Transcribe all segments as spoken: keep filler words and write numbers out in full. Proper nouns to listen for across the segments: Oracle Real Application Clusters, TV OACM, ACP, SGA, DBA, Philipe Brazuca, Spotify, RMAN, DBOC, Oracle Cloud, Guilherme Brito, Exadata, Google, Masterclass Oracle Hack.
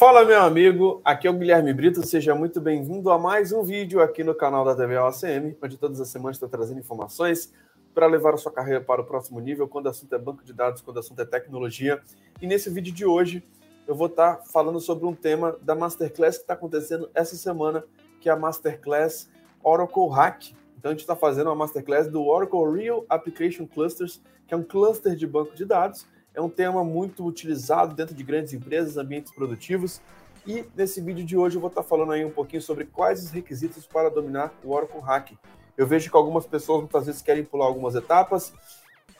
Fala, meu amigo, aqui é o Guilherme Brito, seja muito bem-vindo a mais um vídeo aqui no canal da T V O A C M, onde todas as semanas estou trazendo informações para levar a sua carreira para o próximo nível, quando o assunto é banco de dados, quando o assunto é tecnologia. E nesse vídeo de hoje eu vou estar falando sobre um tema da Masterclass que está acontecendo essa semana, que é a Masterclass Oracle Hack. Então a gente está fazendo uma Masterclass do Oracle Real Application Clusters, que é um cluster de banco de dados. É um tema muito utilizado dentro de grandes empresas, ambientes produtivos. E nesse vídeo de hoje eu vou estar falando aí um pouquinho sobre quais os requisitos para dominar o Oracle Hack. Eu vejo que algumas pessoas muitas vezes querem pular algumas etapas,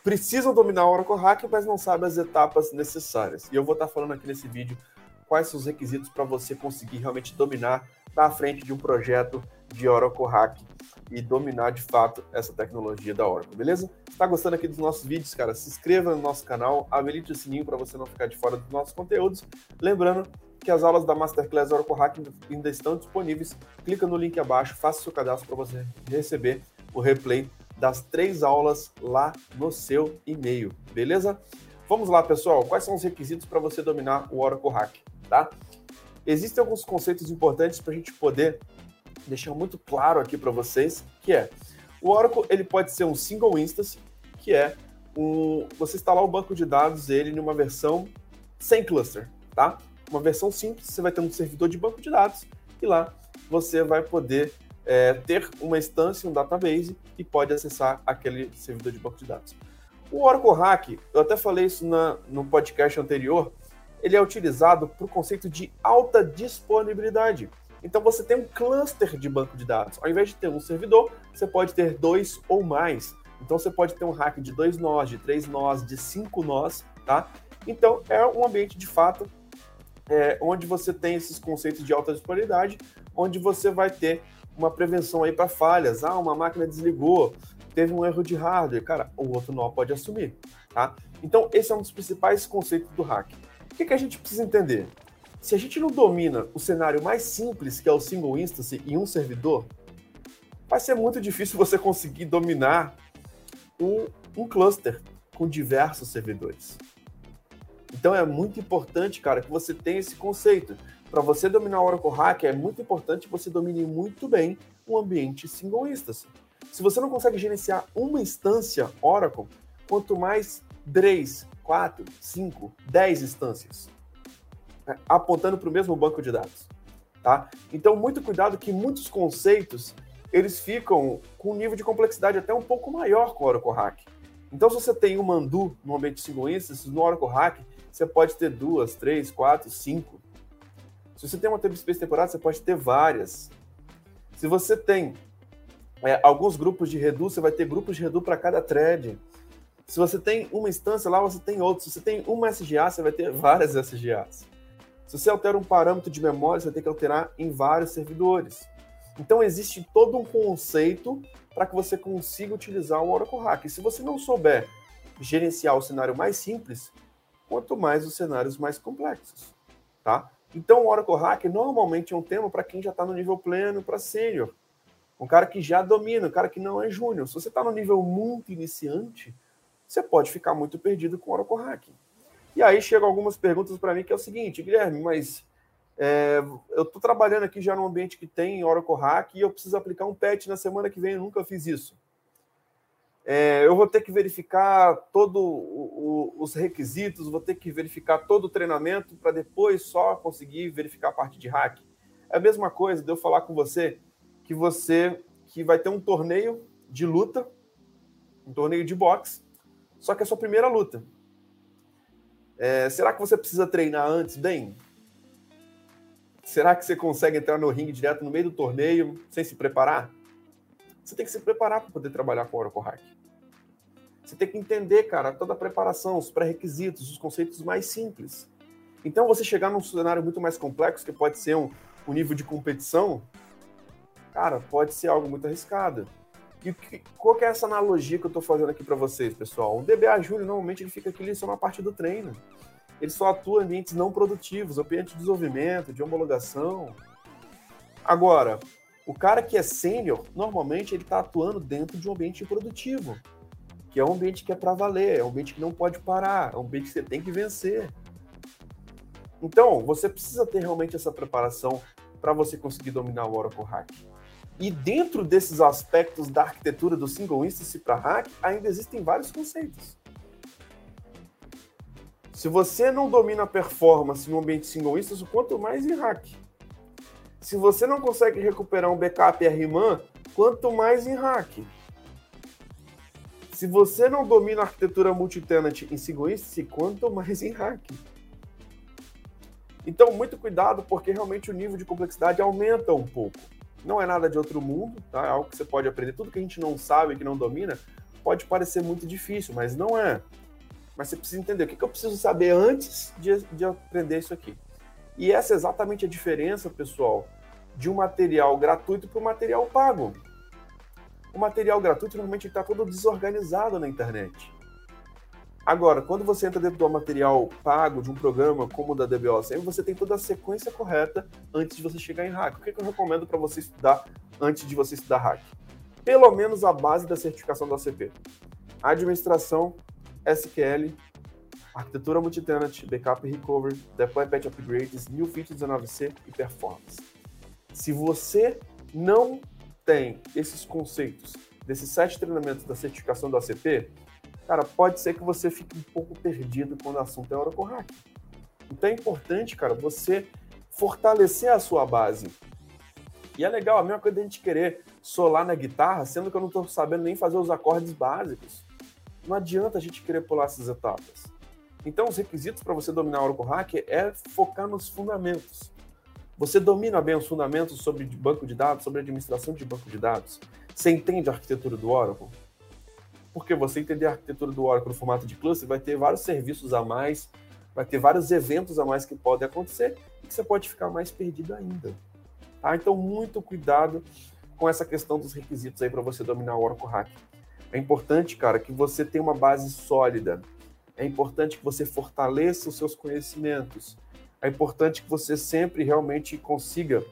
precisam dominar o Oracle Hack, mas não sabem as etapas necessárias. E eu vou estar falando aqui nesse vídeo quais são os requisitos para você conseguir realmente dominar na frente de um projeto de Oracle Hack e dominar de fato essa tecnologia da Oracle, beleza? Se tá gostando aqui dos nossos vídeos, cara, se inscreva no nosso canal, habilite o sininho para você não ficar de fora dos nossos conteúdos. Lembrando que as aulas da Masterclass Oracle Hack ainda estão disponíveis. Clica no link abaixo, faça seu cadastro para você receber o replay das três aulas lá no seu e-mail, beleza? Vamos lá, pessoal, quais são os requisitos para você dominar o Oracle Hack, tá? Existem alguns conceitos importantes para a gente poder deixar muito claro aqui para vocês, que é, o Oracle ele pode ser um single instance, que é um, você instalar o banco de dados ele numa versão sem cluster, tá? Uma versão simples, você vai ter um servidor de banco de dados e lá você vai poder é, ter uma instância, um database e pode acessar aquele servidor de banco de dados. O Oracle Hack, eu até falei isso na, no podcast anterior, ele é utilizado para o conceito de alta disponibilidade. Então você tem um cluster de banco de dados. Ao invés de ter um servidor, você pode ter dois ou mais. Então você pode ter um hack de dois nós, de três nós, de cinco nós, tá? Então é um ambiente de fato é, onde você tem esses conceitos de alta disponibilidade, onde você vai ter uma prevenção aí para falhas. Ah, uma máquina desligou, teve um erro de hardware, cara, o outro nó pode assumir, tá? Então esse é um dos principais conceitos do hack. O que, que a gente precisa entender? Se a gente não domina o cenário mais simples, que é o single instance e um servidor, vai ser muito difícil você conseguir dominar um, um cluster com diversos servidores. Então é muito importante, cara, que você tenha esse conceito. Para você dominar o Oracle Hack, é muito importante que você domine muito bem um ambiente single instance. Se você não consegue gerenciar uma instância Oracle, quanto mais três, quatro, cinco, dez instâncias apontando para o mesmo banco de dados, tá? Então, muito cuidado que muitos conceitos, eles ficam com um nível de complexidade até um pouco maior com o Oracle Hack. Então, se você tem um mandu no ambiente single instance, no Oracle Hack, você pode ter duas, três, quatro, cinco. Se você tem uma table space temporada, você pode ter várias. Se você tem é, alguns grupos de redu, você vai ter grupos de redu para cada thread. Se você tem uma instância lá, você tem outros. Se você tem uma S G A, você vai ter várias S G As. Se você altera um parâmetro de memória, você vai ter que alterar em vários servidores. Então, existe todo um conceito para que você consiga utilizar o Oracle Hack. E se você não souber gerenciar o cenário mais simples, quanto mais os cenários mais complexos, tá? Então, o Oracle Hack normalmente é um tema para quem já está no nível pleno, para sênior. Um cara que já domina, um cara que não é júnior. Se você está no nível muito iniciante, você pode ficar muito perdido com o Oracle Hack. E aí chegam algumas perguntas para mim que é o seguinte, Guilherme, mas é, eu estou trabalhando aqui já num ambiente que tem Oracle Hack e eu preciso aplicar um patch na semana que vem, eu nunca fiz isso. É, eu vou ter que verificar todos os requisitos, vou ter que verificar todo o treinamento para depois só conseguir verificar a parte de hack. É a mesma coisa de eu falar com você que você que vai ter um torneio de luta, um torneio de boxe, só que é a sua primeira luta. É, será que você precisa treinar antes bem? Será que você consegue entrar no ringue direto no meio do torneio sem se preparar? Você tem que se preparar para poder trabalhar com o Oracle Hack. Você tem que entender, cara, toda a preparação, os pré-requisitos, os conceitos mais simples. Então, você chegar num cenário muito mais complexo, que pode ser um, um nível de competição, cara, pode ser algo muito arriscado. E qual que é essa analogia que eu estou fazendo aqui para vocês, pessoal? O D B A Júnior, normalmente, ele fica aqui ele só na parte do treino. Ele só atua em ambientes não produtivos, ambientes de desenvolvimento, de homologação. Agora, o cara que é sênior, normalmente, ele está atuando dentro de um ambiente produtivo, que é um ambiente que é para valer, é um ambiente que não pode parar, é um ambiente que você tem que vencer. Então, você precisa ter realmente essa preparação para você conseguir dominar o Oracle Hack. E dentro desses aspectos da arquitetura do Single Instance para Hack, ainda existem vários conceitos. Se você não domina a performance no ambiente Single Instance, quanto mais em Hack. Se você não consegue recuperar um backup R MAN, quanto mais em Hack. Se você não domina a arquitetura multi-tenant em Single Instance, quanto mais em Hack. Então, muito cuidado, porque realmente o nível de complexidade aumenta um pouco. Não é nada de outro mundo, tá? É algo que você pode aprender. Tudo que a gente não sabe, que não domina, pode parecer muito difícil, mas não é. Mas você precisa entender o que eu preciso saber antes de, de aprender isso aqui. E essa é exatamente a diferença, pessoal, de um material gratuito para um material pago. O material gratuito normalmente está todo desorganizado na internet. Agora, quando você entra dentro do material pago de um programa como o da D B O C M, você tem toda a sequência correta antes de você chegar em hack. O que eu recomendo para você estudar antes de você estudar hack? Pelo menos a base da certificação da A C P. Administração, S Q L, arquitetura multi-tenant, backup e recovery, deploy patch upgrades, new feature dezenove C e performance. Se você não tem esses conceitos desses sete treinamentos da certificação da A C P, cara, pode ser que você fique um pouco perdido quando o assunto é Oracle Hack. Então é importante, cara, você fortalecer a sua base. E é legal, a mesma coisa de a gente querer solar na guitarra, sendo que eu não estou sabendo nem fazer os acordes básicos. Não adianta a gente querer pular essas etapas. Então os requisitos para você dominar Oracle Hack é focar nos fundamentos. Você domina bem os fundamentos sobre banco de dados, sobre administração de banco de dados? Você entende a arquitetura do Oracle? Porque você entender a arquitetura do Oracle no formato de cluster, vai ter vários serviços a mais, vai ter vários eventos a mais que podem acontecer e que você pode ficar mais perdido ainda. Tá? Então, muito cuidado com essa questão dos requisitos aí para você dominar o Oracle Hack. É importante, cara, que você tenha uma base sólida. É importante que você fortaleça os seus conhecimentos. É importante que você sempre realmente consiga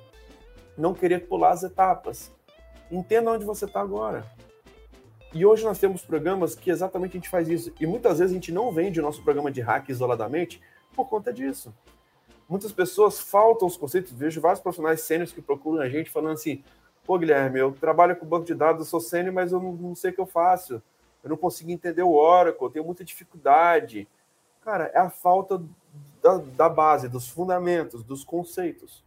não querer pular as etapas. Entenda onde você está agora. E hoje nós temos programas que exatamente a gente faz isso. E muitas vezes a gente não vende o nosso programa de hack isoladamente por conta disso. Muitas pessoas faltam os conceitos. Vejo vários profissionais sêniores que procuram a gente falando assim, pô, Guilherme, eu trabalho com banco de dados, eu sou sênior, mas eu não, não sei o que eu faço. Eu não consigo entender o Oracle, eu tenho muita dificuldade. Cara, é a falta da, da base, dos fundamentos, dos conceitos.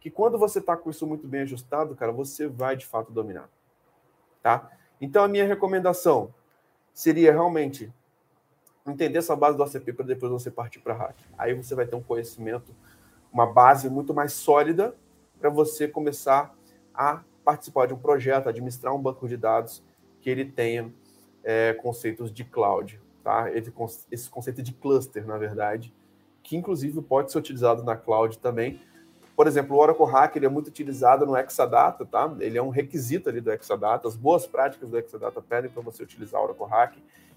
Que quando você está com isso muito bem ajustado, cara, você vai de fato dominar. Tá? Então, a minha recomendação seria realmente entender essa base do A C P para depois você partir para hack. Aí você vai ter um conhecimento, uma base muito mais sólida para você começar a participar de um projeto, administrar um banco de dados que ele tenha é, conceitos de cloud, tá? Esse conceito de cluster, na verdade, que inclusive pode ser utilizado na cloud também. Por exemplo, o Oracle Hack ele é muito utilizado no Exadata, tá? Ele é um requisito ali do Exadata, as boas práticas do Exadata pedem para você utilizar o Oracle Hack.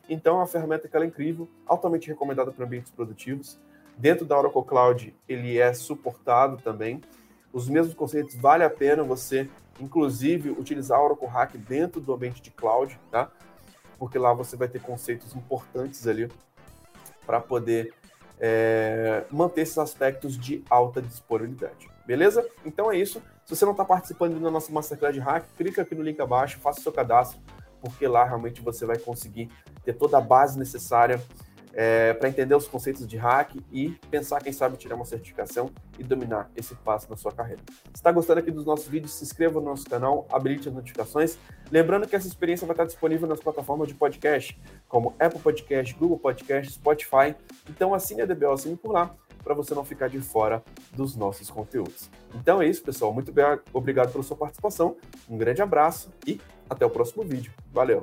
Então, é uma ferramenta que ela é incrível, altamente recomendada para ambientes produtivos. Dentro da Oracle Cloud, ele é suportado também. Os mesmos conceitos, vale a pena você, inclusive, utilizar o Oracle Hack dentro do ambiente de cloud, tá? Porque lá você vai ter conceitos importantes ali para poder... É, manter esses aspectos de alta disponibilidade, beleza? Então é isso, se você não está participando da nossa Masterclass de Hack, clica aqui no link abaixo, faça o seu cadastro, porque lá realmente você vai conseguir ter toda a base necessária é, para entender os conceitos de hack e pensar, quem sabe, tirar uma certificação e dominar esse passo na sua carreira. Se está gostando aqui dos nossos vídeos, se inscreva no nosso canal, habilite as notificações, lembrando que essa experiência vai estar disponível nas plataformas de podcast, como Apple Podcast, Google Podcast, Spotify. Então assine a D B O C M por lá, para você não ficar de fora dos nossos conteúdos. Então é isso, pessoal. Muito bem, obrigado pela sua participação, um grande abraço e até o próximo vídeo. Valeu!